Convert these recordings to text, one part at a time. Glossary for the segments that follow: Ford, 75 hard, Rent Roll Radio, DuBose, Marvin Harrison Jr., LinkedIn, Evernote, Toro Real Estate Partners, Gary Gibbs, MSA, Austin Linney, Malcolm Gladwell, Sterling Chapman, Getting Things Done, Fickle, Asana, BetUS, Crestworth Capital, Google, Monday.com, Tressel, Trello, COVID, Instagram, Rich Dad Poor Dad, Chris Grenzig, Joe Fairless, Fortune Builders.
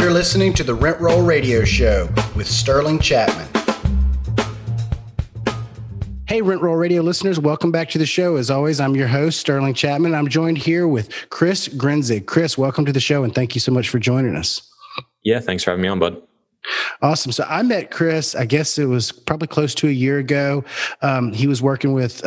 You're listening to the Rent Roll Radio Show with Sterling Chapman. Hey, Rent Roll Radio listeners, welcome back to the show. As always, I'm your host, Sterling Chapman. I'm joined here with Chris Grenzig. Chris, welcome to the show, and thank you so much for joining us. Yeah, thanks for having me on, bud. Awesome. So I met Chris, I guess it was probably close to a year ago. He was working with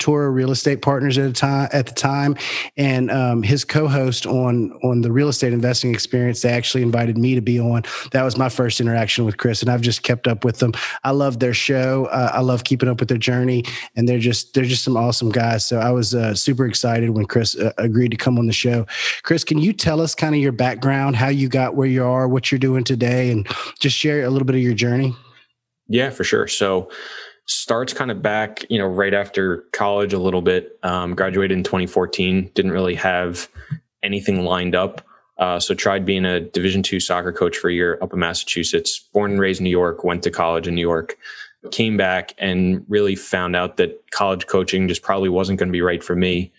Toro Real Estate Partners at the time. And his co-host on the real estate investing experience, they actually invited me to be on. That was my first interaction with Chris, and I've just kept up with them. I love their show. I love keeping up with their journey, and they're just some awesome guys. So I was super excited when Chris agreed to come on the show. Chris, can you tell us kind of your background, how you got where you are, what you're doing today, and just share a little bit of your journey? Yeah, for sure. So starts kind of back, right after college a little bit, graduated in 2014, didn't really have anything lined up. So tried being a Division II soccer coach for a year up in Massachusetts, born and raised in New York, went to college in New York, came back and really found out that college coaching just probably wasn't going to be right for me,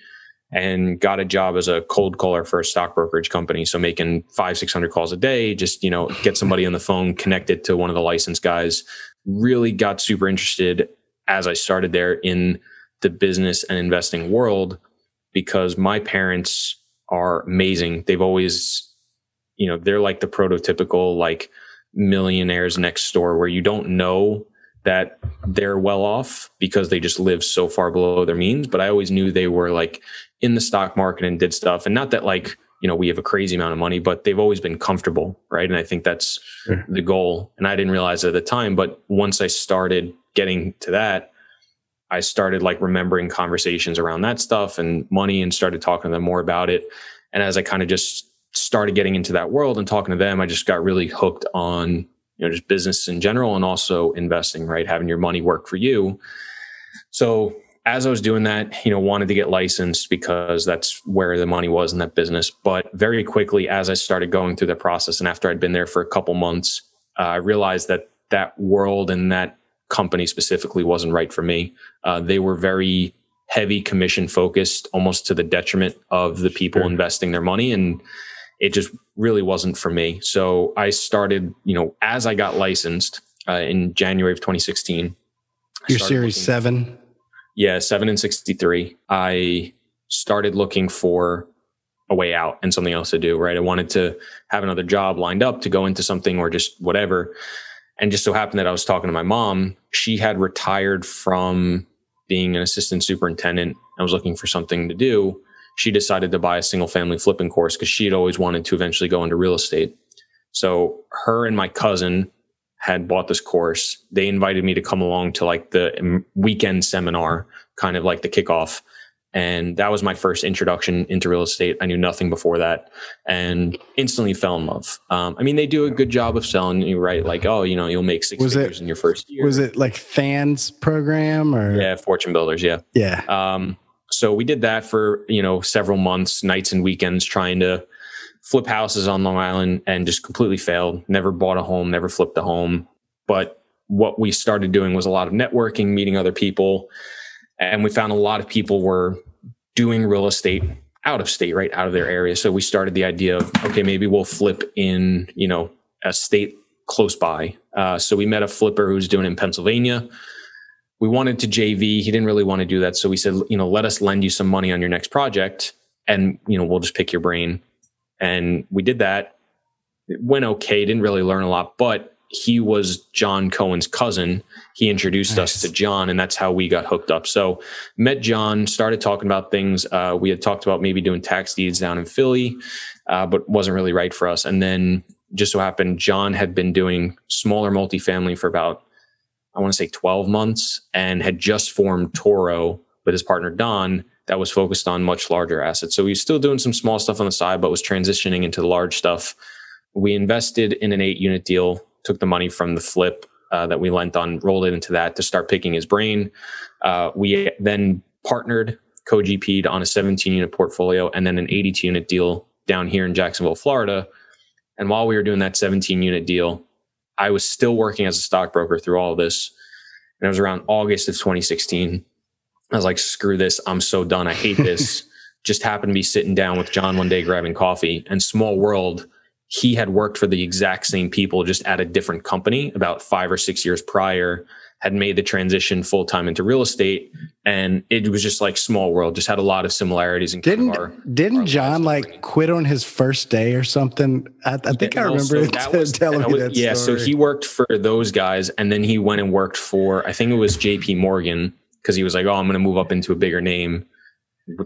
and got a job as a cold caller for a stock brokerage company. So making 500-600 calls a day, just, get somebody on the phone, connect it to one of the licensed guys. Really got super interested as I started there in the business and investing world, because my parents are amazing. They've always, they're like the prototypical millionaires next door, where you don't know that they're well off because they just live so far below their means. But I always knew they were in the stock market and did stuff. And not that we have a crazy amount of money, but they've always been comfortable, right? And I think that's the goal. And I didn't realize it at the time, but once I started getting to that, I started remembering conversations around that stuff and money, and started talking to them more about it. And as I kind of just started getting into that world and talking to them, I just got really hooked on, just business in general, and also investing, right? Having your money work for you. So as I was doing that, wanted to get licensed because that's where the money was in that business. But very quickly, as I started going through the process, and after I'd been there for a couple months, I realized that world and that company specifically wasn't right for me. They were very heavy commission focused, almost to the detriment of the people investing their money. And it just really wasn't for me. So I started, as I got licensed in January of 2016. Your Series 7? Yeah, 7 and 63. I started looking for a way out and something else to do, right? I wanted to have another job lined up to go into something or just whatever. And just so happened that I was talking to my mom. She had retired from being an assistant superintendent. I was looking for something to do. She decided to buy a single family flipping course because she had always wanted to eventually go into real estate. So her and my cousin had bought this course. They invited me to come along to the weekend seminar, kind of the kickoff. And that was my first introduction into real estate. I knew nothing before that, and instantly fell in love. They do a good job of selling you, right? You'll make six figures in your first year. Was it Than's program or? Yeah, Fortune Builders. Yeah. Yeah. So we did that for, several months, nights and weekends, trying to flip houses on Long Island, and just completely failed. Never bought a home, never flipped a home. But what we started doing was a lot of networking, meeting other people. And we found a lot of people were doing real estate out of state, right? Out of their area. So we started the idea of, okay, maybe we'll flip in, a state close by. So we met a flipper who's doing it in Pennsylvania. We wanted to JV. He didn't really want to do that. So we said, let us lend you some money on your next project, and, we'll just pick your brain. And we did that. It went okay. Didn't really learn a lot, but he was John Cohen's cousin. He introduced us to John, and that's how we got hooked up. So met John, started talking about things. We had talked about maybe doing tax deeds down in Philly, but wasn't really right for us. And then just so happened, John had been doing smaller multifamily for about, I want to say 12 months, and had just formed Toro with his partner, Don, that was focused on much larger assets. So he was still doing some small stuff on the side, but was transitioning into the large stuff. We invested in an 8-unit deal, took the money from the flip that we lent on, rolled it into that to start picking his brain. We then partnered, co-GP'd on a 17-unit portfolio, and then an 82-unit deal down here in Jacksonville, Florida. And while we were doing that 17-unit deal, I was still working as a stockbroker through all of this. And it was around August of 2016. I was like, screw this. I'm so done. I hate this. Just happened to be sitting down with John one day, grabbing coffee, and small world. he had worked for the exact same people, just at a different company, about 5 or 6 years prior, had made the transition full-time into real estate. And it was just like small world, just had a lot of similarities. And didn't John like quit on his first day or something? I think I remember telling me that. Yeah. So he worked for those guys, and then he went and worked for, I think it was JP Morgan, because he was like, oh, I'm going to move up into a bigger name.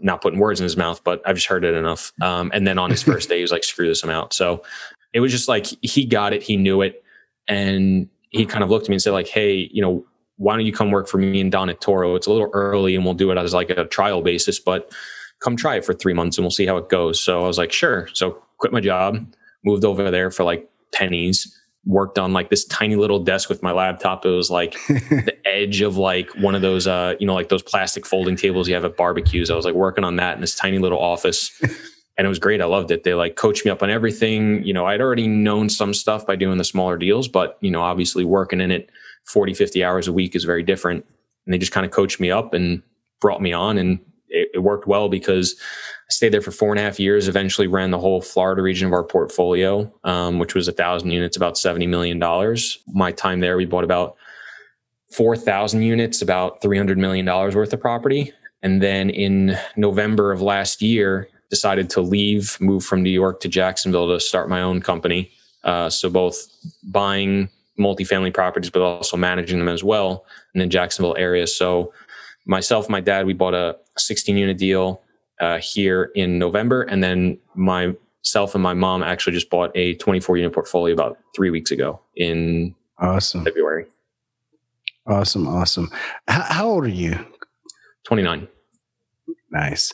Not putting words in his mouth, but I've just heard it enough. And then on his first day, he was like, screw this, I'm out. So it was just like, he got it, he knew it. And he kind of looked at me and said like, hey, you know, why don't you come work for me and Don at Toro? It's a little early and we'll do it as like a trial basis, but come try it for 3 months and we'll see how it goes. So I was like, sure. So quit my job, moved over there for like pennies, worked on like this tiny little desk with my laptop. It was like the edge of like one of those, you know, like those plastic folding tables you have at barbecues. I was like working on that in this tiny little office. And it was great. I loved it. They like coached me up on everything. You know, I'd already known some stuff by doing the smaller deals, but, you know, obviously working in it 40, 50 hours a week is very different. And they just kind of coached me up and brought me on. And it worked well because I stayed there for 4.5 years, eventually ran the whole Florida region of our portfolio, which was 1,000 units, about $70 million. My time there, we bought about 4,000 units, about $300 million worth of property. And then in November of last year, decided to leave, move from New York to Jacksonville to start my own company. So both buying multifamily properties, but also managing them as well in the Jacksonville area. So myself, my dad, we bought a 16-unit deal here in November. And then myself and my mom actually just bought a 24-unit portfolio about 3 weeks ago in February. Awesome. How old are you? 29. Nice.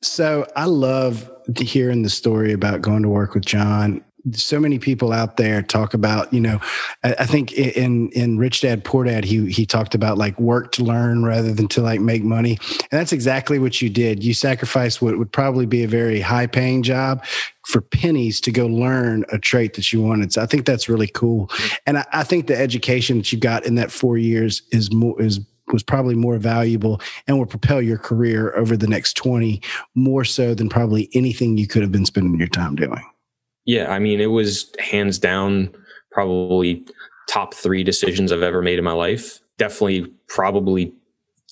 So I love hearing the story about going to work with John. So many people out there talk about, you know, I think in Rich Dad Poor Dad, he talked about like work to learn rather than to like make money. And that's exactly what you did. You sacrificed what would probably be a very high paying job for pennies to go learn a trait that you wanted. So I think that's really cool. And I think the education that you got in that 4 years was probably more valuable and will propel your career over the next 20 more so than probably anything you could have been spending your time doing. Yeah. I mean, it was hands down, probably top 3 decisions I've ever made in my life. Definitely probably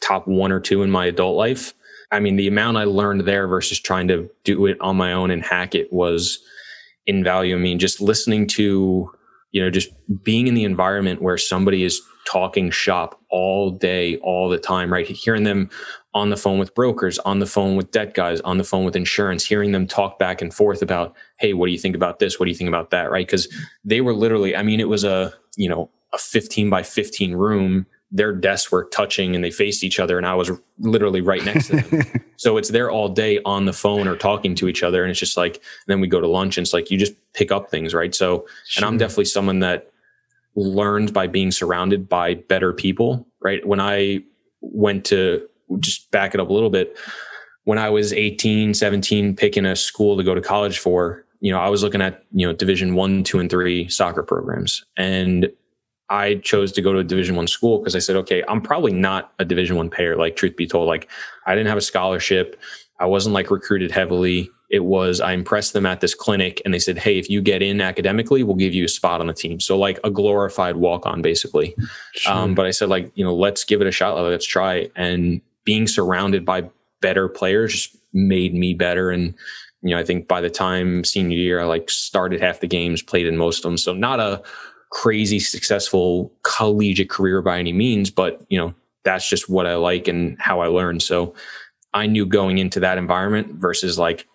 top 1 or 2 in my adult life. I mean, the amount I learned there versus trying to do it on my own and hack it was invaluable. I mean, just listening to, you know, just being in the environment where somebody is talking shop all day, all the time, right? Hearing them on the phone with brokers, on the phone with debt guys, on the phone with insurance, hearing them talk back and forth about, hey, what do you think about this? What do you think about that? Right? Because they were literally, I mean, it was a 15 by 15 room. Their desks were touching and they faced each other, and I was literally right next to them. So it's there all day on the phone or talking to each other. And it's just like, and then we go to lunch and it's like, you just pick up things, right? So, sure. And I'm definitely someone that learned by being surrounded by better people, right? When I went to, just back it up a little bit, when I was 18, 17, picking a school to go to college for, you know, I was looking at, you know, Division 1, 2, and 3 soccer programs. And I chose to go to a Division 1 school because I said, okay, I'm probably not a Division 1 payer. Like, truth be told, like I didn't have a scholarship. I wasn't like recruited heavily. It was, I impressed them at this clinic and they said, hey, if you get in academically, we'll give you a spot on the team. So like a glorified walk-on basically. Sure. But I said like, you know, let's give it a shot. Let's try. And being surrounded by better players just made me better. And, you know, I think by the time senior year, I like started half the games, played in most of them. So not a crazy successful collegiate career by any means, but you know, that's just what I like and how I learned. So I knew going into that environment versus like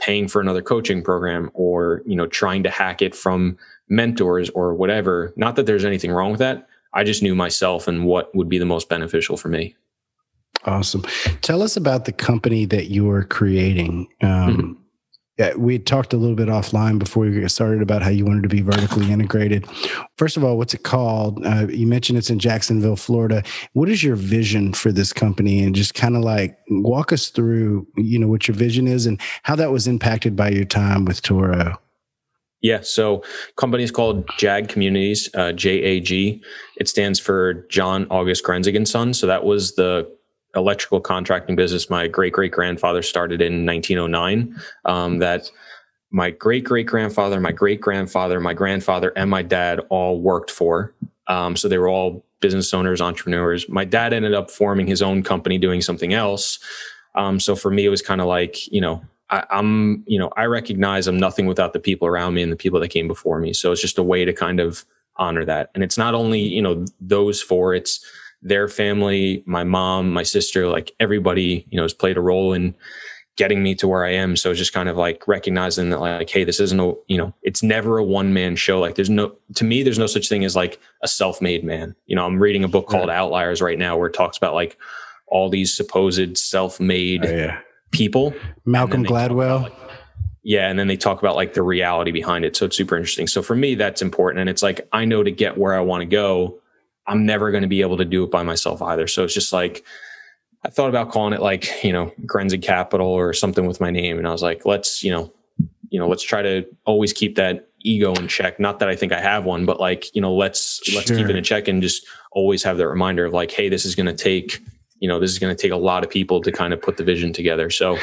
paying for another coaching program or, you know, trying to hack it from mentors or whatever. Not that there's anything wrong with that. I just knew myself and what would be the most beneficial for me. Awesome. Tell us about the company that you are creating. Yeah, we talked a little bit offline before we got started about how you wanted to be vertically integrated. First of all, what's it called? You mentioned it's in Jacksonville, Florida. What is your vision for this company? And just kind of like walk us through, you know, what your vision is and how that was impacted by your time with Toro. Yeah. So company is called JAG Communities, JAG. It stands for John August Grenzig and Son. So that was the electrical contracting business my great-great-grandfather started in 1909 that my great-great-grandfather, my great-grandfather, my grandfather, and my dad all worked for. So they were all business owners, entrepreneurs. My dad ended up forming his own company, doing something else. So for me, it was kind of like, you know, I recognize I'm nothing without the people around me and the people that came before me. So it's just a way to kind of honor that. And it's not only, you know, those four, it's their family, my mom, my sister, like everybody, you know, has played a role in getting me to where I am. So it's just kind of like recognizing that, like, hey, this isn't a, you know, it's never a one man show. Like there's no such thing as like a self-made man. You know, I'm reading a book called Outliers right now where it talks about like all these supposed self-made people. Malcolm Gladwell. And then they talk about like the reality behind it. So it's super interesting. So for me, that's important. And it's like, I know to get where I want to go, I'm never going to be able to do it by myself either. So it's just like, I thought about calling it like, you know, Grenzig Capital or something with my name. And I was like, let's try to always keep that ego in check. Not that I think I have one, but like, you know, let's keep it in check and just always have that reminder of like, hey, this is going to take a lot of people to kind of put the vision together. So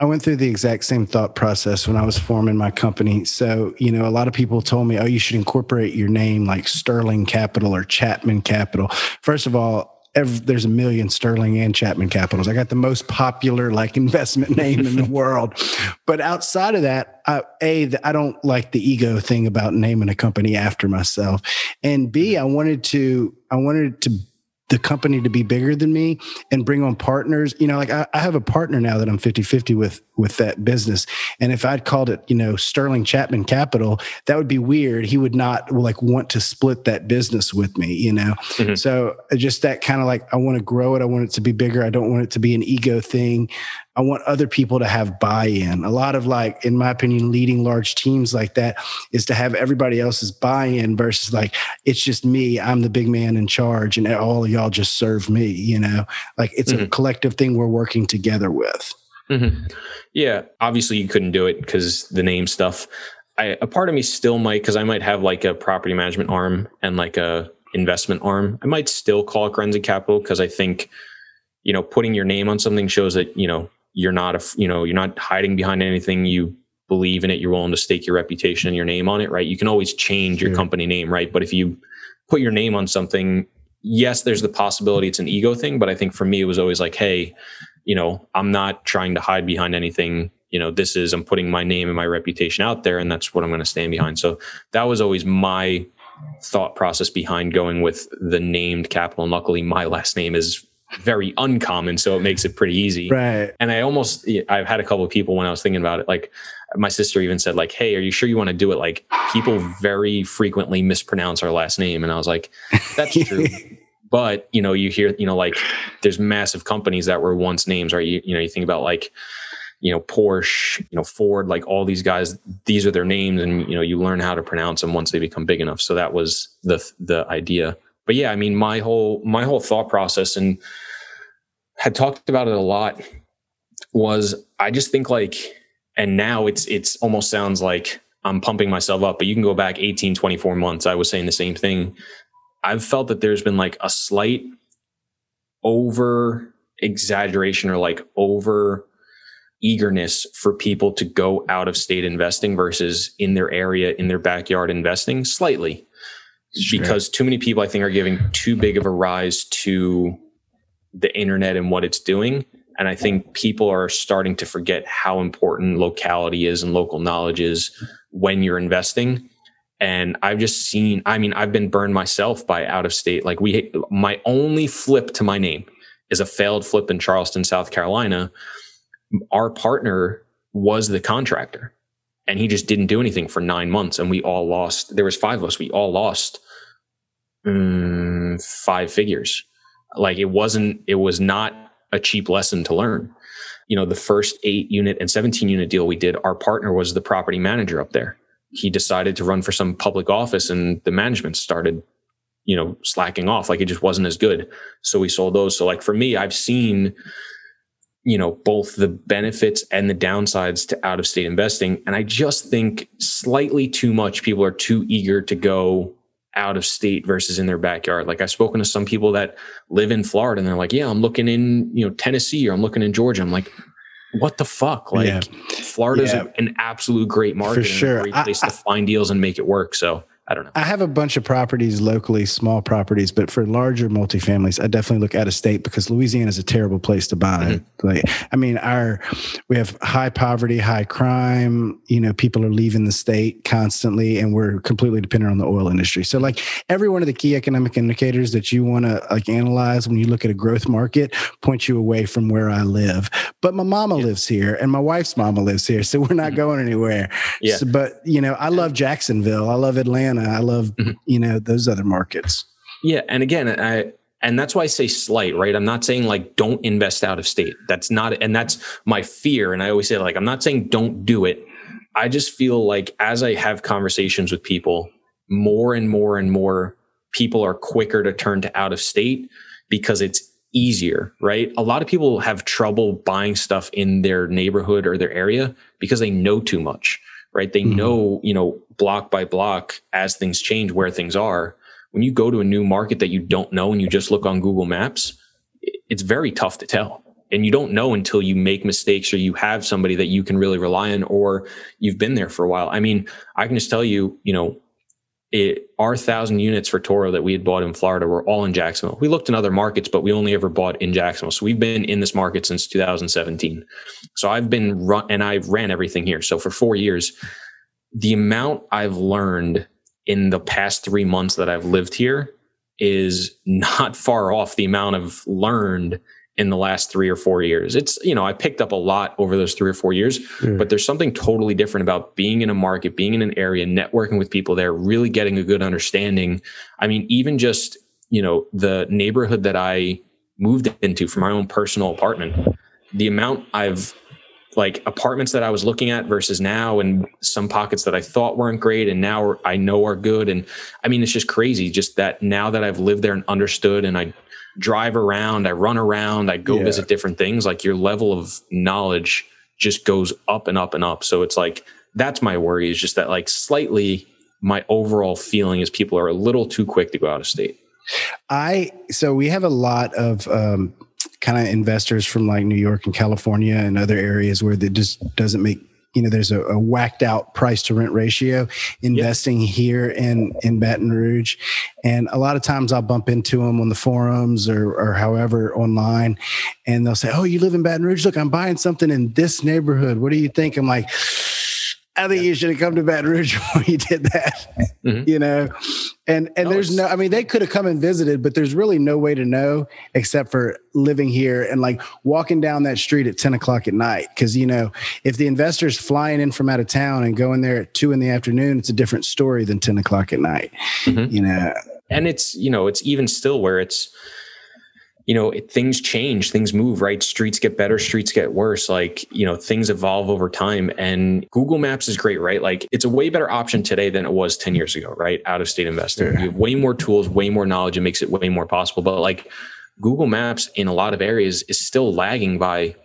I went through the exact same thought process when I was forming my company. So, you know, a lot of people told me, oh, you should incorporate your name like Sterling Capital or Chapman Capital. First of all, there's a million Sterling and Chapman Capitals. I got the most popular like investment name in the world. But outside of that, I don't like the ego thing about naming a company after myself. And B, I wanted the company to be bigger than me and bring on partners. You know, like I have a partner now that I'm 50-50 with that business. And if I'd called it, you know, Sterling Chapman Capital, that would be weird. He would not like want to split that business with me, you know? Mm-hmm. So just that kind of like, I want to grow it. I want it to be bigger. I don't want it to be an ego thing. I want other people to have buy-in. A lot of like, in my opinion, leading large teams like that is to have everybody else's buy-in versus like, it's just me, I'm the big man in charge and all of y'all just serve me, you know, like it's a collective thing we're working together with. Mm-hmm. Yeah. Obviously you couldn't do it because the name stuff, a part of me still might, because I might have like a property management arm and like a investment arm. I might still call it Grenzig Capital because I think, you know, putting your name on something shows that, you know, you're not hiding behind anything. You believe in it. You're willing to stake your reputation and your name on it, right? You can always change your company name, right? But if you put your name on something, yes, there's the possibility it's an ego thing. But I think for me, it was always like, hey, you know, I'm not trying to hide behind anything. You know, I'm putting my name and my reputation out there, and that's what I'm going to stand behind. So that was always my thought process behind going with the named Capital. And luckily, my last name is very uncommon, so it makes it pretty easy. Right. And I've had a couple of people when I was thinking about it, like my sister even said like, hey, are you sure you want to do it? Like people very frequently mispronounce our last name. And I was like, that's true. But you know, you hear, you know, like there's massive companies that were once names, right? You know, you think about like, you know, Porsche, you know, Ford, like all these guys, these are their names, and you know, you learn how to pronounce them once they become big enough. So that was the idea. But yeah, I mean, my whole thought process, and had talked about it a lot, was I just think like, and now it's almost sounds like I'm pumping myself up, but you can go back 18, 24 months. I was saying the same thing. I've felt that there's been like a slight over exaggeration or like over eagerness for people to go out of state investing versus in their area, in their backyard investing slightly. Because too many people, I think, are giving too big of a rise to the internet and what it's doing. And I think people are starting to forget how important locality is and local knowledge is when you're investing. And I've just seen, I mean, I've been burned myself by out of state. Like my only flip to my name is a failed flip in Charleston, South Carolina. Our partner was the contractor. And he just didn't do anything for 9 months. And we all lost, there was five of us. We all lost five figures. Like it was not a cheap lesson to learn. You know, the first 8-unit and 17-unit deal we did, our partner was the property manager up there. He decided to run for some public office and the management started, you know, slacking off. Like it just wasn't as good. So we sold those. So like for me, I've seen, you know, both the benefits and the downsides to out of state investing. And I just think slightly too much people are too eager to go out of state versus in their backyard. Like I've spoken to some people that live in Florida and they're like, yeah, I'm looking in, you know, Tennessee, or I'm looking in Georgia. I'm like, what the fuck? Like Florida's an absolute great market, for sure. And a great place to find deals and make it work. So I don't know. I have a bunch of properties locally, small properties, but for larger multifamilies, I definitely look out of state because Louisiana is a terrible place to buy. Mm-hmm. Like, I mean, we have high poverty, high crime, you know, people are leaving the state constantly and we're completely dependent on the oil industry. So like every one of the key economic indicators that you want to like analyze when you look at a growth market points you away from where I live. But my mama lives here and my wife's mama lives here. So we're not going anywhere. Yeah. So, but you know, I love Jacksonville. I love Atlanta. I love, you know, those other markets. Yeah. And again, and that's why I say slight, right? I'm not saying like, don't invest out of state. That's not, and that's my fear. And I always say like, I'm not saying don't do it. I just feel like as I have conversations with people, more and more and more people are quicker to turn to out of state because it's easier, right? A lot of people have trouble buying stuff in their neighborhood or their area because they know too much. Right? They know, you know, block by block as things change where things are. When you go to a new market that you don't know and you just look on Google Maps, it's very tough to tell. And you don't know until you make mistakes or you have somebody that you can really rely on or you've been there for a while. I mean, I can just tell you, you know, our 1,000 units for Toro that we had bought in Florida were all in Jacksonville. We looked in other markets, but we only ever bought in Jacksonville. So we've been in this market since 2017. So I've been and I ran everything here. So for 4 years, the amount I've learned in the past 3 months that I've lived here is not far off the amount I've learned in the last 3 or 4 years. It's, you know, I picked up a lot over those 3 or 4 years, but there's something totally different about being in a market, being in an area, networking with people there, really getting a good understanding. I mean, even just, you know, the neighborhood that I moved into for my own personal apartment, the amount I've like apartments that I was looking at versus now and some pockets that I thought weren't great and now I know are good. And I mean, it's just crazy just that now that I've lived there and understood and I drive around, I run around, I go visit different things, like your level of knowledge just goes up and up and up. So it's like, that's my worry is just that like slightly my overall feeling is people are a little too quick to go out of state. So we have a lot of, kind of investors from like New York and California and other areas where that just doesn't make, you know, there's a whacked out price to rent ratio investing here in Baton Rouge. And a lot of times I'll bump into them on the forums or however online. And they'll say, oh, you live in Baton Rouge. Look, I'm buying something in this neighborhood. What do you think? I'm like, I think you should have come to Baton Rouge before you did that, you know? And there's no, I mean, they could have come and visited, but there's really no way to know except for living here and like walking down that street at 10 o'clock at night. Cause you know, if the investor's flying in from out of town and going there at 2 PM, it's a different story than 10 o'clock at night, you know? And it's, you know, it's even still where it's, you know, things change, things move, right? Streets get better, streets get worse. Like, you know, things evolve over time and Google Maps is great, right? Like it's a way better option today than it was 10 years ago, right? Out of state investing. You have way more tools, way more knowledge. It makes it way more possible. But like Google Maps in a lot of areas is still lagging by,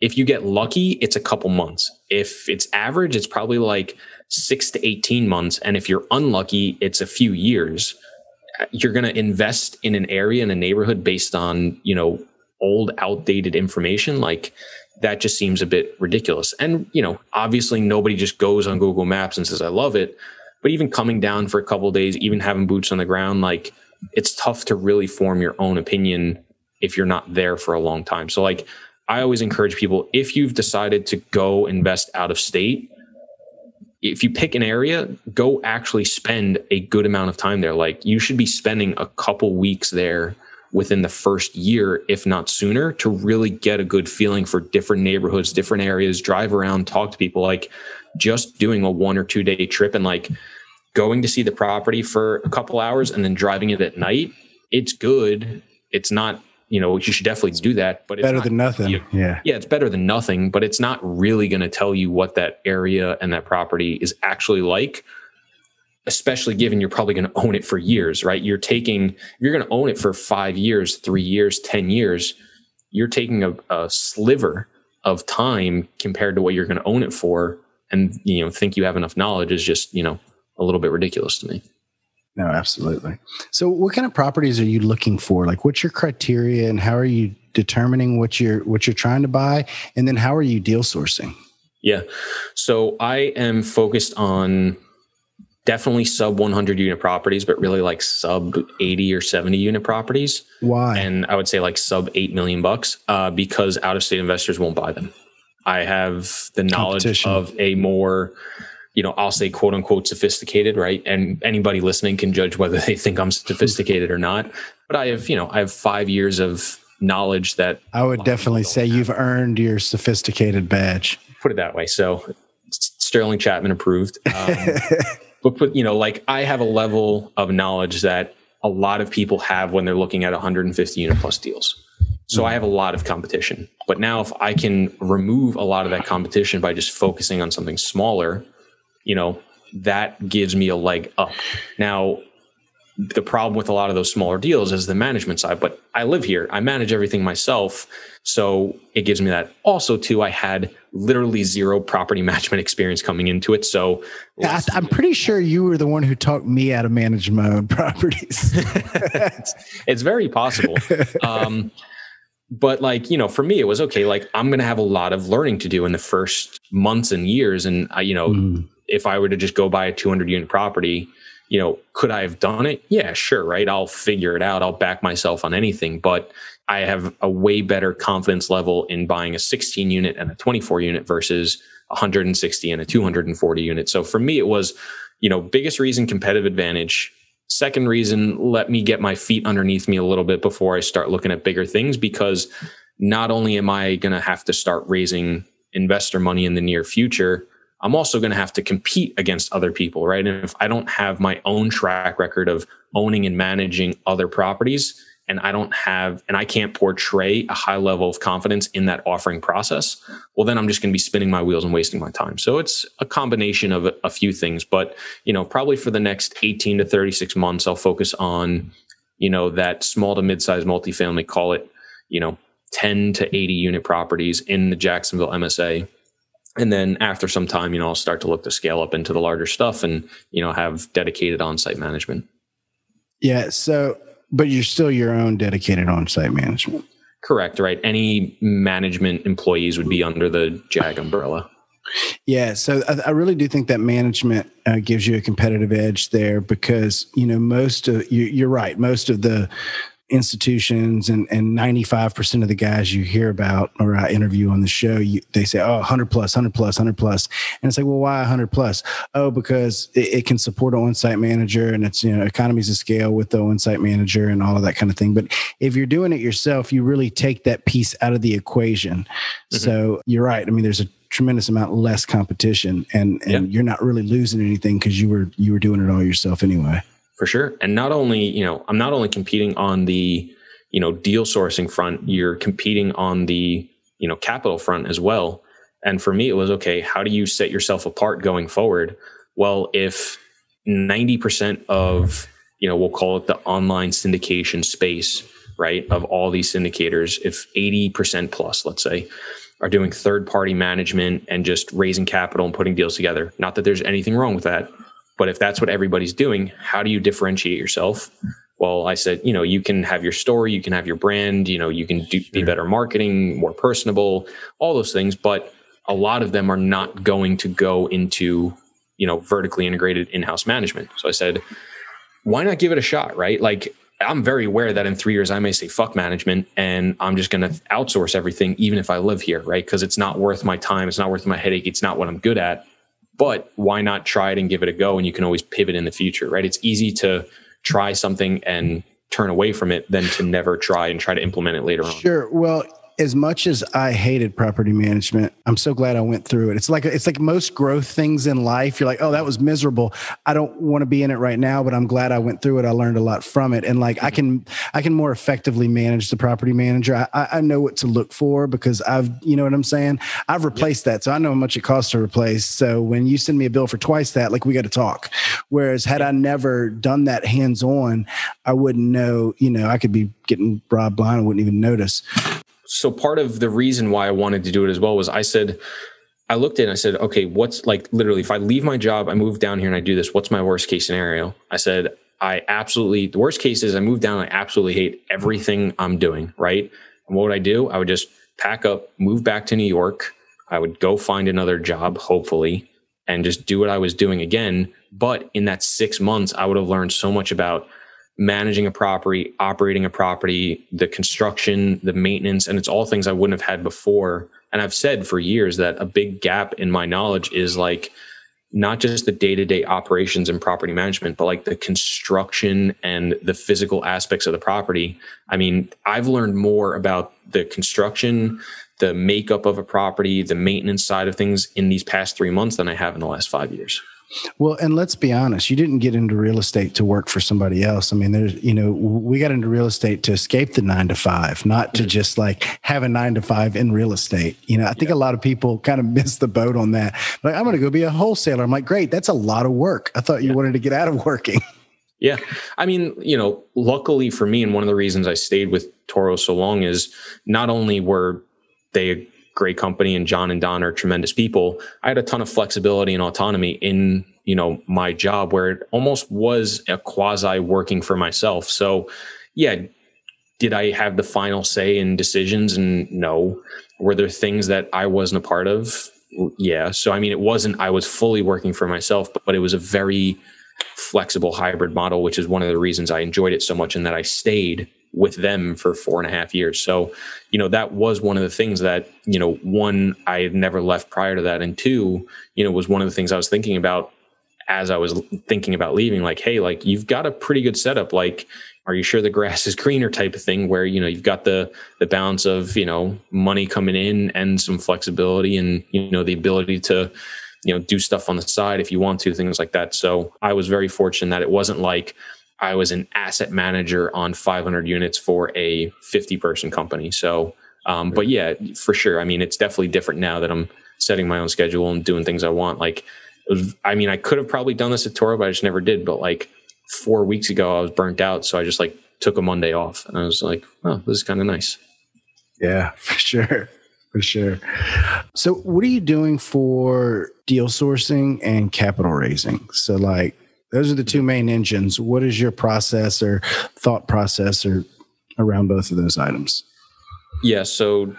if you get lucky, it's a couple months. If it's average, it's probably like 6 to 18 months. And if you're unlucky, it's a few years. You're going to invest in an area in a neighborhood based on, you know, old outdated information. Like that just seems a bit ridiculous. And, you know, obviously nobody just goes on Google Maps and says, I love it. But even coming down for a couple of days, even having boots on the ground, like it's tough to really form your own opinion if you're not there for a long time. So like, I always encourage people, if you've decided to go invest out of state, if you pick an area, go actually spend a good amount of time there. Like you should be spending a couple weeks there within the first year, if not sooner, to really get a good feeling for different neighborhoods, different areas, drive around, talk to people. Like just doing a 1 or 2 day trip and like going to see the property for a couple hours and then driving it at night. It's good. It's not, you know, you should definitely do that, but it's better than nothing. Yeah. It's better than nothing, but it's not really going to tell you what that area and that property is actually like, especially given you're probably going to own it for years, right? You're going to own it for 5 years, 3 years, 10 years. You're taking a sliver of time compared to what you're going to own it for. And, you know, think you have enough knowledge is just, you know, a little bit ridiculous to me. No, absolutely. So what kind of properties are you looking for? Like what's your criteria and how are you determining what you're trying to buy? And then how are you deal sourcing? Yeah. So I am focused on definitely sub 100 unit properties, but really like sub 80 or 70 unit properties. Why? And I would say like sub $8 million, because out of state investors won't buy them. I have the knowledge of a more, I'll say quote unquote sophisticated, right? And anybody listening can judge whether they think I'm sophisticated or not. But I have, I have 5 years of knowledge that I would definitely say you've earned your sophisticated badge. Put it that way. So Sterling Chapman approved. But like I have a level of knowledge that a lot of people have when they're looking at 150 unit plus deals. So I have a lot of competition. But now if I can remove a lot of that competition by just focusing on something smaller, that gives me a leg up. Now, the problem with a lot of those smaller deals is the management side, but I live here. I manage everything myself. So it gives me that. Also, too, I had literally zero property management experience coming into it. So I'm pretty sure you were the one who talked me out of managing my own properties. It's very possible. But for me, it was okay. Like I'm going to have a lot of learning to do in the first months and years. And if I were to just go buy a 200 unit property, could I have done it? Yeah, sure. Right. I'll figure it out. I'll back myself on anything, but I have a way better confidence level in buying a 16 unit and a 24 unit versus 160 and a 240 unit. So for me, it was, biggest reason, competitive advantage. Second reason, let me get my feet underneath me a little bit before I start looking at bigger things, because not only am I going to have to start raising investor money in the near future, I'm also going to have to compete against other people, right? And if I don't have my own track record of owning and managing other properties, and I can't portray a high level of confidence in that offering process, well, then I'm just going to be spinning my wheels and wasting my time. So it's a combination of a few things, but, probably for the next 18 to 36 months, I'll focus on, that small to mid-sized multifamily, call it, 10 to 80 unit properties in the Jacksonville MSA. And then after some time, I'll start to look to scale up into the larger stuff and, have dedicated on-site management. Yeah. So, but you're still your own dedicated on-site management. Correct. Right. Any management employees would be under the JAG umbrella. Yeah. So I really do think that management gives you a competitive edge there because, you're right. Most of the institutions and 95% of the guys you hear about or I interview on the show, they say, 100 plus. And it's like, well, why 100 plus? Oh, because it can support an on-site manager and it's, economies of scale with the on-site manager and all of that kind of thing. But if you're doing it yourself, you really take that piece out of the equation. Mm-hmm. So you're right. I mean, there's a tremendous amount less competition and you're not really losing anything because you were doing it all yourself anyway. For sure. And not only, I'm not only competing on the, deal sourcing front, you're competing on the, capital front as well. And for me, it was, okay, how do you set yourself apart going forward? Well, if 90% of, we'll call it the online syndication space, right, of all these syndicators, if 80% plus, let's say, are doing third-party management and just raising capital and putting deals together, not that there's anything wrong with that, but if that's what everybody's doing, how do you differentiate yourself? Well, I said, you can have your story, you can have your brand, you can be better marketing, more personable, all those things. But a lot of them are not going to go into, vertically integrated in-house management. So I said, why not give it a shot, right? Like, I'm very aware that in 3 years, I may say, fuck management, and I'm just going to outsource everything, even if I live here, right? Because it's not worth my time. It's not worth my headache. It's not what I'm good at. But why not try it and give it a go? And you can always pivot in the future, right? It's easy to try something and turn away from it than to never try to implement it later on. Sure. Well, as much as I hated property management, I'm so glad I went through it. It's like most growth things in life. You're like, oh, that was miserable. I don't want to be in it right now, but I'm glad I went through it. I learned a lot from it. And like, I can more effectively manage the property manager. I know what to look for because I've, you know what I'm saying? I've replaced that. So I know how much it costs to replace. So when you send me a bill for twice that, like, we got to talk. Whereas had I never done that hands-on, I wouldn't know, I could be getting robbed blind. I wouldn't even notice. So part of the reason why I wanted to do it as well was I looked at it and I said, okay, what's like literally if I leave my job, I move down here and I do this, what's my worst case scenario? I said, the worst case is I move down. I absolutely hate everything I'm doing. Right. And what would I do? I would just pack up, move back to New York. I would go find another job, hopefully, and just do what I was doing again. But in that 6 months, I would have learned so much about managing a property, operating a property, the construction, the maintenance, and it's all things I wouldn't have had before. And I've said for years that a big gap in my knowledge is like not just the day-to-day operations and property management, but like the construction and the physical aspects of the property. I mean, I've learned more about the construction, the makeup of a property, the maintenance side of things in these past 3 months than I have in the last 5 years. Well, and let's be honest, you didn't get into real estate to work for somebody else. I mean, there's, you know, we got into real estate to escape the 9-to-5, not to just like have a 9-to-5 in real estate. You know, I think a lot of people kind of miss the boat on that. Like, I'm going to go be a wholesaler. I'm like, great, that's a lot of work. I thought you wanted to get out of working. Yeah. I mean, you know, luckily for me, and one of the reasons I stayed with Toro so long is not only were they great company and John and Don are tremendous people, I had a ton of flexibility and autonomy in, you know, my job where it almost was a quasi working for myself. So yeah, did I have the final say in decisions? And no. Were there things that I wasn't a part of? Yeah. So, I mean, it wasn't, I was fully working for myself, but it was a very flexible hybrid model, which is one of the reasons I enjoyed it so much and that I stayed with them for 4.5 years. So, you know, that was one of the things that, you know, one, I had never left prior to that. And two, you know, was one of the things I was thinking about as I was thinking about leaving, like, hey, like you've got a pretty good setup. Like, are you sure the grass is greener type of thing where, you know, you've got the balance of, you know, money coming in and some flexibility and, you know, the ability to, you know, do stuff on the side if you want to, things like that. So I was very fortunate that it wasn't like I was an asset manager on 500 units for a 50-person company. So, but yeah, for sure. I mean, it's definitely different now that I'm setting my own schedule and doing things I want. Like, it was, I mean, I could have probably done this at Toro, but I just never did. But like 4 weeks ago, I was burnt out. So I just like took a Monday off and I was like, oh, this is kind of nice. Yeah, for sure. For sure. So what are you doing for deal sourcing and capital raising? So like, those are the two main engines. What is your process or thought process or around both of those items? Yeah. So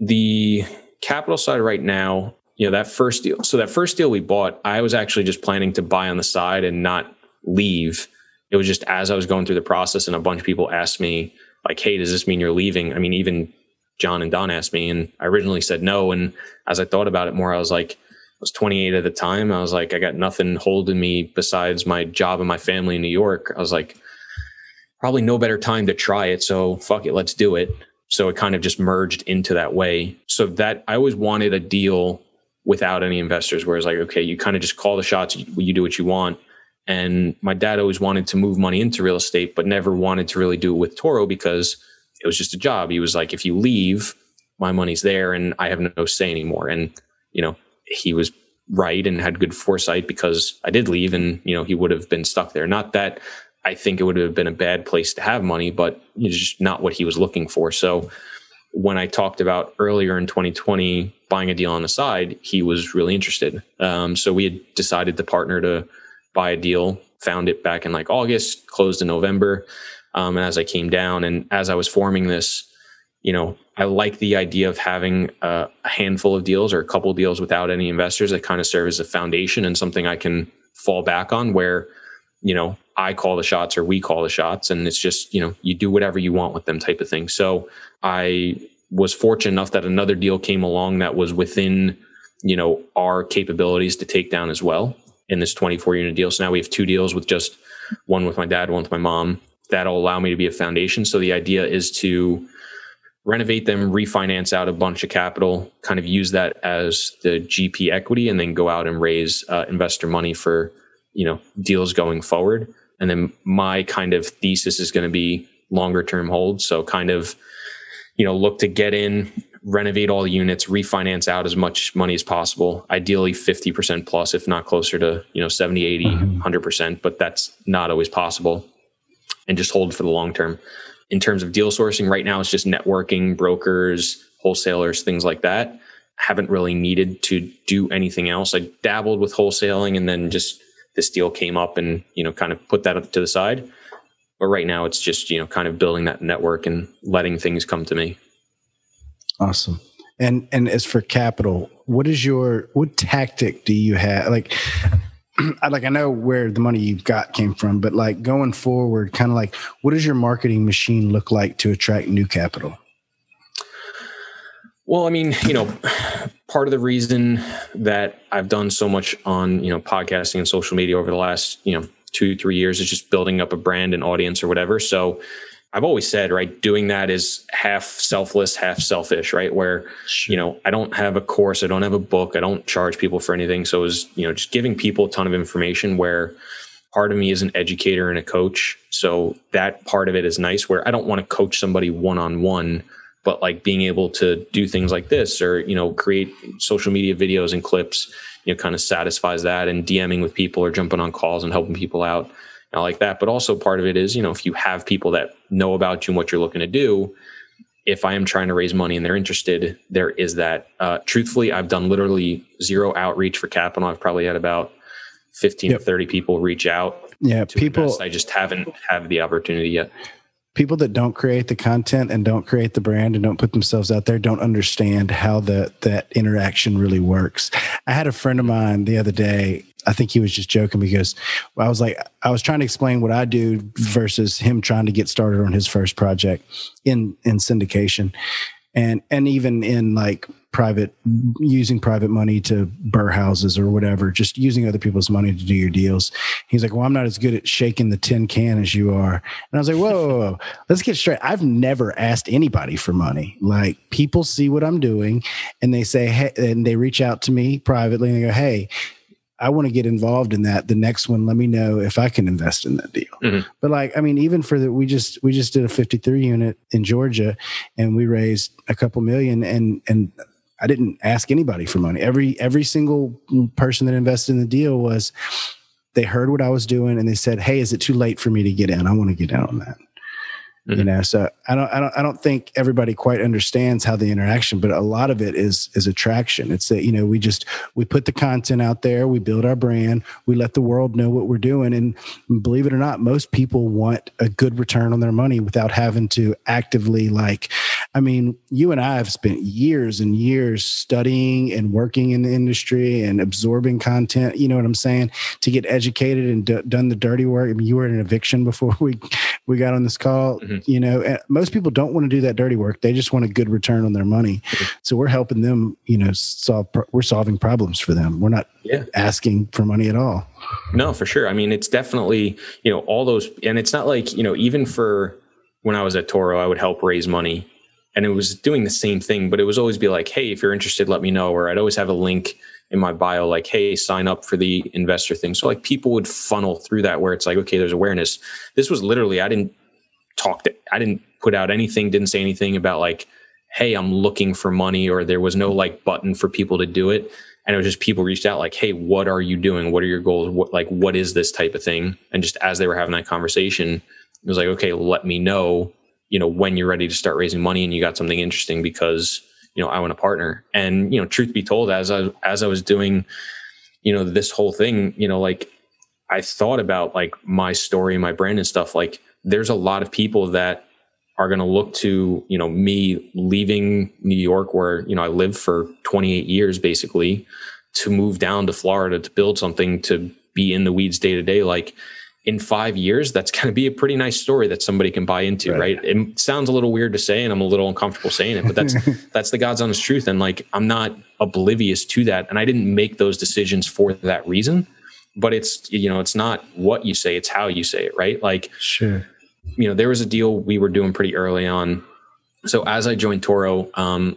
the capital side right now, you know, that first deal. So that first deal we bought, I was actually just planning to buy on the side and not leave. It was just as I was going through the process and a bunch of people asked me like, hey, does this mean you're leaving? I mean, even John and Don asked me and I originally said no. And as I thought about it more, I was like, I was 28 at the time. I was like, I got nothing holding me besides my job and my family in New York. I was like, probably no better time to try it. So fuck it, let's do it. So it kind of just merged into that way. So that I always wanted a deal without any investors where it's like, okay, you kind of just call the shots, you do what you want. And my dad always wanted to move money into real estate, but never wanted to really do it with Toro because it was just a job. He was like, if you leave, my money's there and I have no say anymore. And, you know, he was right and had good foresight because I did leave and, you know, he would have been stuck there. Not that I think it would have been a bad place to have money, but it's just not what he was looking for. So when I talked about earlier in 2020, buying a deal on the side, he was really interested. So we had decided to partner to buy a deal, found it back in like August, closed in November. And as I came down and as I was forming this, you know, I like the idea of having a handful of deals or a couple of deals without any investors that kind of serve as a foundation and something I can fall back on where, you know, I call the shots or we call the shots and it's just, you know, you do whatever you want with them type of thing. So I was fortunate enough that another deal came along that was within, you know, our capabilities to take down as well in this 24 unit deal. So now we have two deals with just one with my dad, one with my mom. That'll allow me to be a foundation. So the idea is to renovate them, refinance out a bunch of capital, kind of use that as the GP equity, and then go out and raise investor money for, you know, deals going forward. And then my kind of thesis is going to be longer term holds. So kind of, you know, look to get in, renovate all the units, refinance out as much money as possible, ideally 50% plus, if not closer to, you know, 70, 80, 100%, but that's not always possible, and just hold for the long term. In terms of deal sourcing, right now it's just networking, brokers, wholesalers, things like that. I haven't really needed to do anything else. I dabbled with wholesaling and then just this deal came up and, you know, kind of put that up to the side. But right now it's just, you know, kind of building that network and letting things come to me. Awesome. And as for capital, what tactic do you have? Like I know where the money you've got came from, but like going forward, kind of like, what does your marketing machine look like to attract new capital? Well, I mean, part of the reason that I've done so much on, podcasting and social media over the last, 2-3 years is just building up a brand and audience or whatever. So I've always said, right, doing that is half selfless, half selfish, right? Where, sure, I don't have a course, I don't have a book, I don't charge people for anything. So it was, just giving people a ton of information, where part of me is an educator and a coach. So that part of it is nice, where I don't want to coach somebody one-on-one, but like being able to do things like this, or, create social media videos and clips, kind of satisfies that, and DMing with people or jumping on calls and helping people out. I like that. But also part of it is, if you have people that know about you and what you're looking to do, if I am trying to raise money and they're interested, there is that. Truthfully, I've done literally zero outreach for capital. I've probably had about 15 to 30 people reach out. Yeah, people invest. I just haven't had the opportunity yet. People that don't create the content and don't create the brand and don't put themselves out there don't understand how that interaction really works. I had a friend of mine the other day, I think he was just joking, because I was trying to explain what I do versus him trying to get started on his first project in syndication and even in like using private money to burr houses or whatever, just using other people's money to do your deals. He's like, well, I'm not as good at shaking the tin can as you are. And I was like, whoa, let's get straight. I've never asked anybody for money. Like, people see what I'm doing and they say, hey, and they reach out to me privately and they go, hey, I want to get involved in that. The next one, let me know if I can invest in that deal. Mm-hmm. But like, I mean, even for that, we just did a 53 unit in Georgia and we raised a couple million, and I didn't ask anybody for money. Every single person that invested in the deal they heard what I was doing and they said, "Hey, is it too late for me to get in? I want to get in on that." Mm-hmm. So I don't think everybody quite understands how the interaction, but a lot of it is attraction. It's that, we put the content out there, we build our brand, we let the world know what we're doing. And believe it or not, most people want a good return on their money without having to actively you and I have spent years and years studying and working in the industry and absorbing content, you know what I'm saying, to get educated and done the dirty work. I mean, you were in an eviction before we got on this call. Mm-hmm. Most people don't want to do that dirty work. They just want a good return on their money. So we're helping them, we're solving problems for them. We're not asking for money at all. No, for sure. I mean, it's definitely, all those, and it's not like, even for when I was at Toro, I would help raise money and it was doing the same thing, but it was always be like, hey, if you're interested, let me know. Or I'd always have a link in my bio, like, hey, sign up for the investor thing. So like people would funnel through that, where it's like, okay, there's awareness. This was literally, I didn't put out anything, didn't say anything about like, hey, I'm looking for money, or there was no like button for people to do it. And it was just people reached out like, hey, what are you doing? What are your goals? What is this type of thing? And just as they were having that conversation, it was like, okay, let me know, when you're ready to start raising money and you got something interesting, because, I want to partner. And, truth be told, as I was doing, this whole thing, like I thought about like my story, my brand and stuff, like, there's a lot of people that are going to look to, me leaving New York, where, I lived for 28 years basically, to move down to Florida to build something, to be in the weeds day to day. Like in 5 years, that's going to be a pretty nice story that somebody can buy into, right? It sounds a little weird to say, and I'm a little uncomfortable saying it, but that's the God's honest truth. And like, I'm not oblivious to that. And I didn't make those decisions for that reason, but it's, it's not what you say, it's how you say it, right? Like, sure. There was a deal we were doing pretty early on. So as I joined Toro,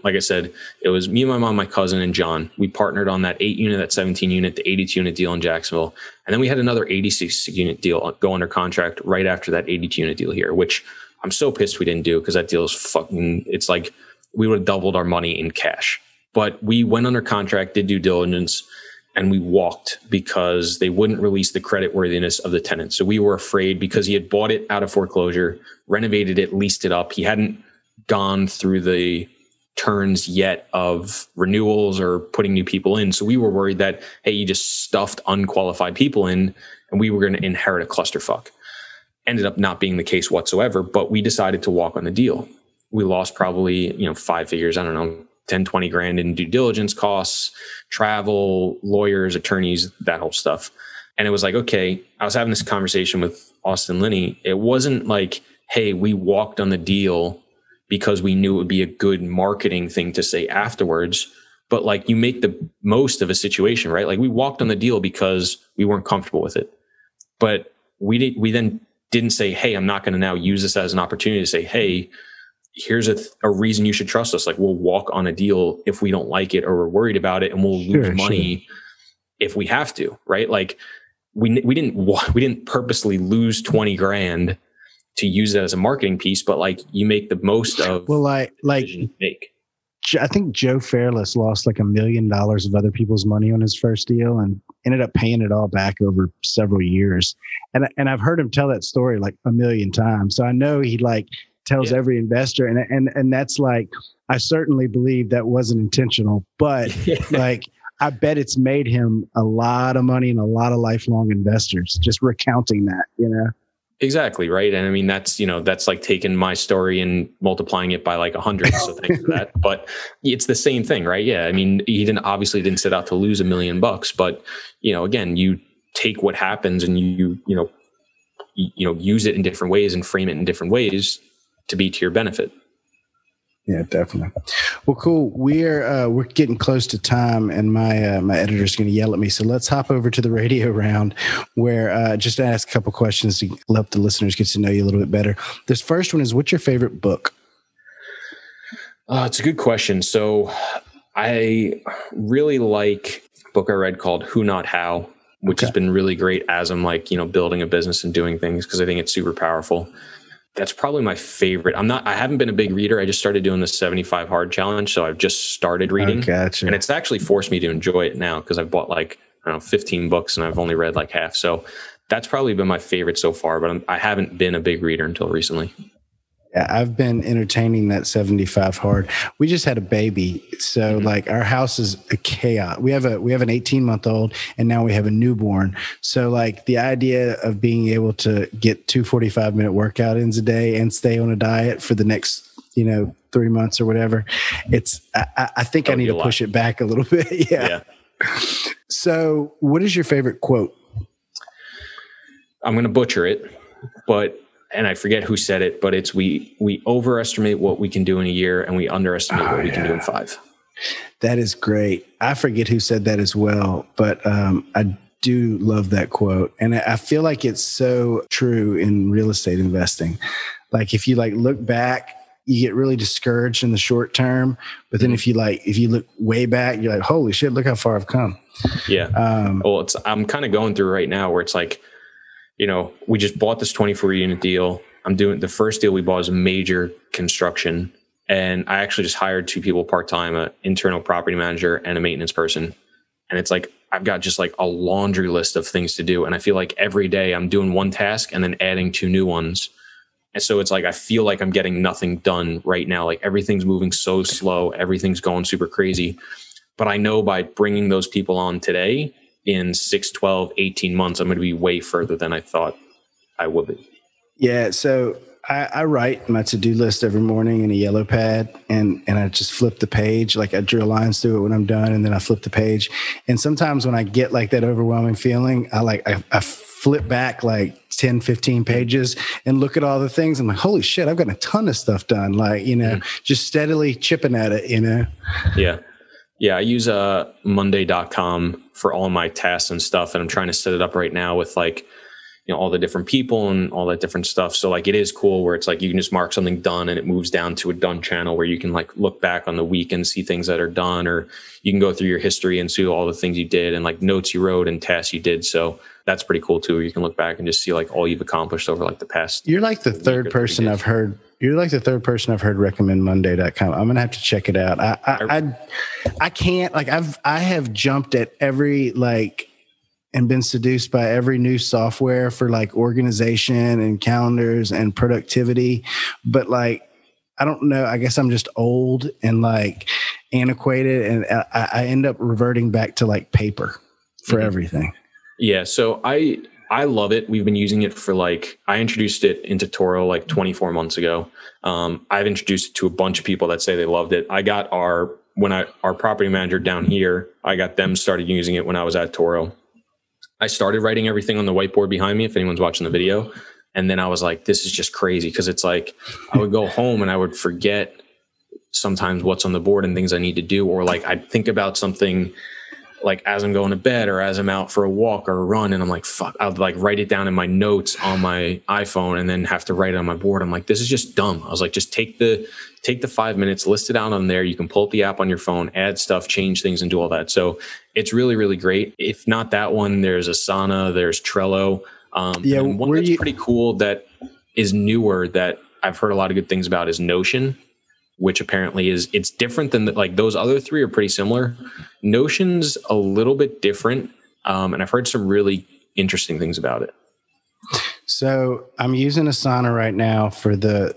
like I said, it was me and my mom, my cousin, and John. We partnered on that 8 unit, that 17 unit, the 82 unit deal in Jacksonville. And then we had another 86 unit deal go under contract right after that 82 unit deal here, which I'm so pissed we didn't do, because that deal is it's like we would have doubled our money in cash. But we went under contract, did due diligence, and we walked because they wouldn't release the creditworthiness of the tenant. So we were afraid, because he had bought it out of foreclosure, renovated it, leased it up. He hadn't gone through the turns yet of renewals or putting new people in. So we were worried that, hey, you just stuffed unqualified people in and we were going to inherit a clusterfuck. Ended up not being the case whatsoever, but we decided to walk on the deal. we lost probably, five figures, I don't know, 10, 20 grand in due diligence costs, travel, lawyers, attorneys, that whole stuff. And it was like, okay, I was having this conversation with Austin Linney. It wasn't like, hey, we walked on the deal because we knew it would be a good marketing thing to say afterwards. But like, you make the most of a situation, right? Like, we walked on the deal because we weren't comfortable with it. But we then didn't say, hey, I'm not going to now use this as an opportunity to say, hey, here's a reason you should trust us. Like, we'll walk on a deal if we don't like it or we're worried about it, and we'll lose money if we have to, right? Like, we didn't purposely lose 20 grand to use that as a marketing piece, but like, you make the most of I think Joe Fairless lost like $1 million of other people's money on his first deal and ended up paying it all back over several years. And I've heard him tell that story like a million times. So I know he like tells every investor, and that's like, I certainly believe that wasn't intentional, but like, I bet it's made him a lot of money and a lot of lifelong investors just recounting that, Exactly. Right. And I mean, that's like taking my story and multiplying it by like 100. So thanks for that. But it's the same thing, right? Yeah. I mean, he obviously didn't set out to lose $1 million, but again, you take what happens and you use it in different ways and frame it in different ways to be to your benefit. Yeah, definitely. Well, cool. We're getting close to time, and my editor's going to yell at me. So let's hop over to the radio round, where just ask a couple questions to help the listeners get to know you a little bit better. This first one is, what's your favorite book? It's a good question. So I really like a book I read called Who Not How, which has been really great as I'm like building a business and doing things, because I think it's super powerful. That's probably my favorite. I haven't been a big reader. I just started doing the 75 hard challenge. So I've just started reading. Gotcha. And it's actually forced me to enjoy it now, because I've bought 15 books and I've only read like half. So that's probably been my favorite so far, but I haven't been a big reader until recently. Yeah, I've been entertaining that 75 hard. We just had a baby. So our house is a chaos. We have an 18-month-old, and now we have a newborn. So like, the idea of being able to get 2 45-minute workout ins a day and stay on a diet for the next, 3 months or whatever, I think I need to push it back a little bit. Yeah. So what is your favorite quote? I'm going to butcher it, and I forget who said it, but it's, we overestimate what we can do in a year, and we underestimate what we can do in 5. That is great. I forget who said that as well, but I do love that quote. And I feel like it's so true in real estate investing. Like, if you look back, you get really discouraged in the short term, but then if you look way back, you're like, holy shit, look how far I've come. Yeah. I'm kind of going through right now where it's like, we just bought this 24-unit deal. I'm doing the first deal we bought is major construction. And I actually just hired 2 people part-time, an internal property manager and a maintenance person. And it's like, I've got just like a laundry list of things to do. And I feel like every day I'm doing one task and then adding 2 new ones. And so it's like, I feel like I'm getting nothing done right now. Like, everything's moving so slow. Everything's going super crazy. But I know by bringing those people on today, in 6, 12, 18 months, I'm going to be way further than I thought I would be. Yeah. So I write my to-do list every morning in a yellow pad, and I just flip the page. Like, I drill lines through it when I'm done, and then I flip the page. And sometimes when I get like that overwhelming feeling, I flip back like 10, 15 pages and look at all the things. I'm like, holy shit, I've got a ton of stuff done. Just steadily chipping at it, Yeah. Yeah, I use Monday.com for all my tasks and stuff, and I'm trying to set it up right now with all the different people and all that different stuff. So like, it is cool where it's like, you can just mark something done, and it moves down to a done channel where you can like look back on the week and see things that are done, or you can go through your history and see all the things you did and like notes you wrote and tasks you did. So that's pretty cool too, where you can look back and just see like all you've accomplished over like the past. You're like the third person I've heard recommend Monday.com. I'm going to have to check it out. I can't, like, I have jumped at every, and been seduced by every new software for like organization and calendars and productivity. But like, I don't know, I guess I'm just old and like antiquated, and I end up reverting back to like paper for everything. Yeah. So I I love it. We've been using it for I introduced it into Toro 24 months ago. I've introduced it to a bunch of people that say they loved it. I got our property manager down here, I got them started using it when I was at Toro. I started writing everything on the whiteboard behind me, if anyone's watching the video. And then I was like, this is just crazy. Cause it's I would go home and I would forget sometimes what's on the board and things I need to do. Or I'd think about something as I'm going to bed or as I'm out for a walk or a run. And I'm like, fuck, I would write it down in my notes on my iPhone and then have to write it on my board. I'm like, this is just dumb. I was like, just take the 5 minutes, list it out on there. You can pull up the app on your phone, add stuff, change things and do all that. So it's really, really great. If not that one, there's Asana, there's Trello. And one that's pretty cool that is newer that I've heard a lot of good things about is Notion, which apparently it's different than those other three are pretty similar. Notion's a little bit different. And I've heard some really interesting things about it. So I'm using Asana right now for the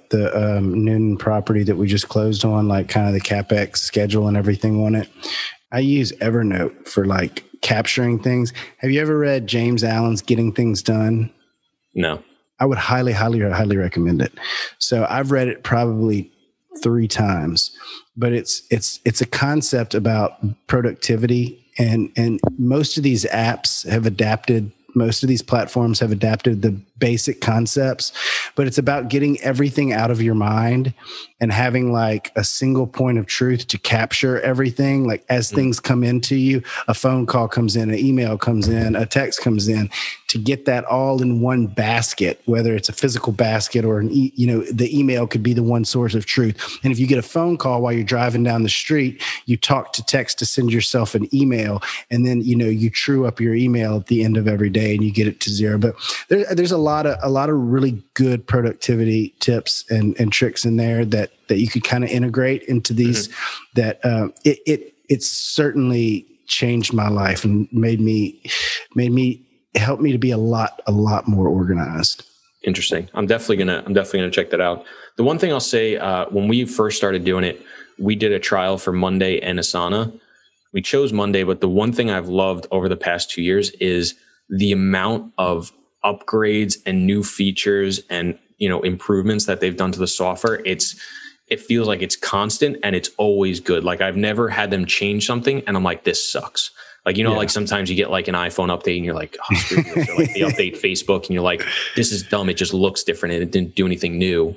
Newton property that we just closed on, kind of the CapEx schedule and everything on it. I use Evernote for capturing things. Have you ever read James Allen's Getting Things Done? No. I would highly, highly, highly recommend it. So I've read it probably 3 times, but it's a concept about productivity and most of these apps have adapted, most of these platforms have adapted the basic concepts, but it's about getting everything out of your mind and having a single point of truth to capture everything. As things come into you, a phone call comes in, an email comes in, a text comes in, to get that all in one basket, whether it's a physical basket or the email could be the one source of truth. And if you get a phone call while you're driving down the street, you talk to text to send yourself an email. And then, you true up your email at the end of every day and you get it to zero. But there's a lot of really good productivity tips and tricks in there that you could kind of integrate into these. Mm-hmm. That it certainly changed my life and made me help me to be a lot more organized. Interesting. I'm definitely gonna check that out. The one thing I'll say, when we first started doing it, we did a trial for Monday and Asana. We chose Monday, but the one thing I've loved over the past 2 years is the amount of upgrades and new features and improvements that they've done to the software. It feels like it's constant and it's always good. I've never had them change something and I'm like, this sucks. Sometimes you get an iPhone update and you're like, oh, screw this. Or they update Facebook and you're like, this is dumb. It just looks different and it didn't do anything new.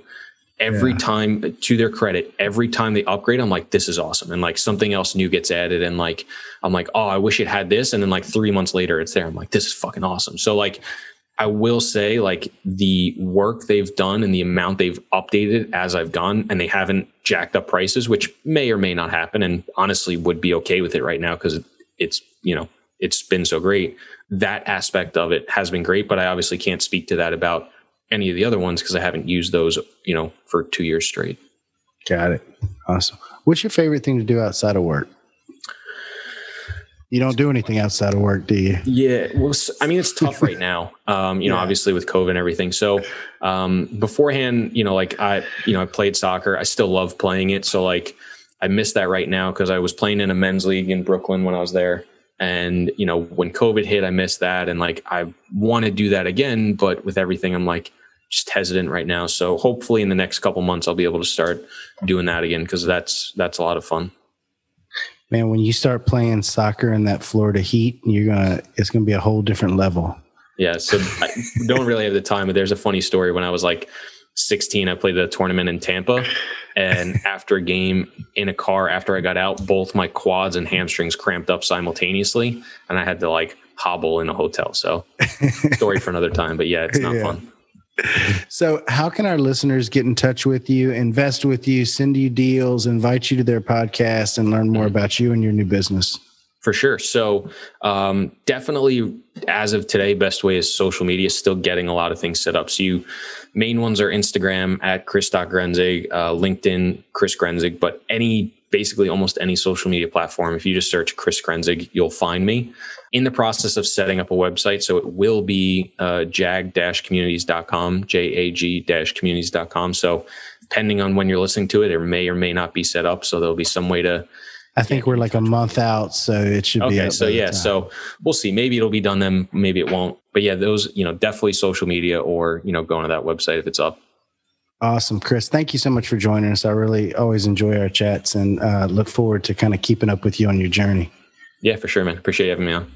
Every time, to their credit, every time they upgrade, I'm like, this is awesome. And something else new gets added. And I'm like, oh, I wish it had this. And then 3 months later it's there. I'm like, this is fucking awesome. So I will say the work they've done and the amount they've updated as I've gone, and they haven't jacked up prices, which may or may not happen. And honestly would be okay with it right now, because it's been so great. That aspect of it has been great, but I obviously can't speak to that about any of the other ones because I haven't used those, for 2 years straight. Got it. Awesome. What's your favorite thing to do outside of work? You don't do anything outside of work, do you? Yeah. Well, it's tough right now, obviously with COVID and everything. So, beforehand, I played soccer. I still love playing it. So I miss that right now because I was playing in a men's league in Brooklyn when I was there. And, when COVID hit, I missed that. And I want to do that again, but with everything, I'm just hesitant right now. So hopefully in the next couple months, I'll be able to start doing that again, because that's a lot of fun. Man, when you start playing soccer in that Florida heat, it's going to be a whole different level. Yeah. So I don't really have the time, but there's a funny story. When I was 16, I played a tournament in Tampa, and after a game in a car, after I got out, both my quads and hamstrings cramped up simultaneously, and I had to hobble in a hotel. So story for another time, but yeah, it's not fun. So how can our listeners get in touch with you, invest with you, send you deals, invite you to their podcast, and learn more about you and your new business? For sure. So definitely as of today, best way is social media. Still getting a lot of things set up. So main ones are Instagram at Chris.Grenzig, LinkedIn, Chris Grenzig, but basically almost any social media platform. If you just search Chris Grenzig, you'll find me. In the process of setting up a website. So it will be JAG-Communities.com, JAG-Communities.com. So depending on when you're listening to it, it may or may not be set up. So there'll be some way to I think we're like a month out, so it should be. Okay, so yeah, so we'll see. Maybe it'll be done then, maybe it won't. But yeah, those, you know, definitely social media or, you know, going to that website if it's up. Awesome, Chris. Thank you so much for joining us. I really always enjoy our chats and look forward to kind of keeping up with you on your journey. Yeah, for sure, man. Appreciate you having me on.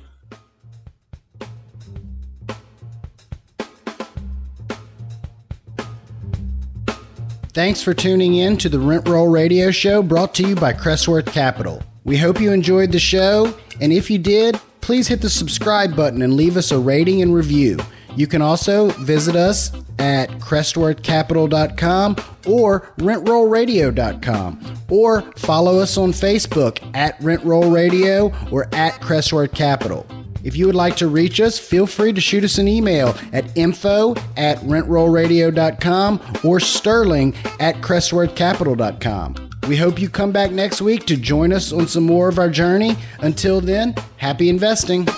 Thanks for tuning in to the Rent Roll Radio Show brought to you by Crestworth Capital. We hope you enjoyed the show, and if you did, please hit the subscribe button and leave us a rating and review. You can also visit us at crestworthcapital.com or rentrollradio.com, or follow us on Facebook at Rent Roll Radio or at Crestworth Capital. If you would like to reach us, feel free to shoot us an email at info@rentrollradio.com or sterling@crestworthcapital.com. We hope you come back next week to join us on some more of our journey. Until then, happy investing.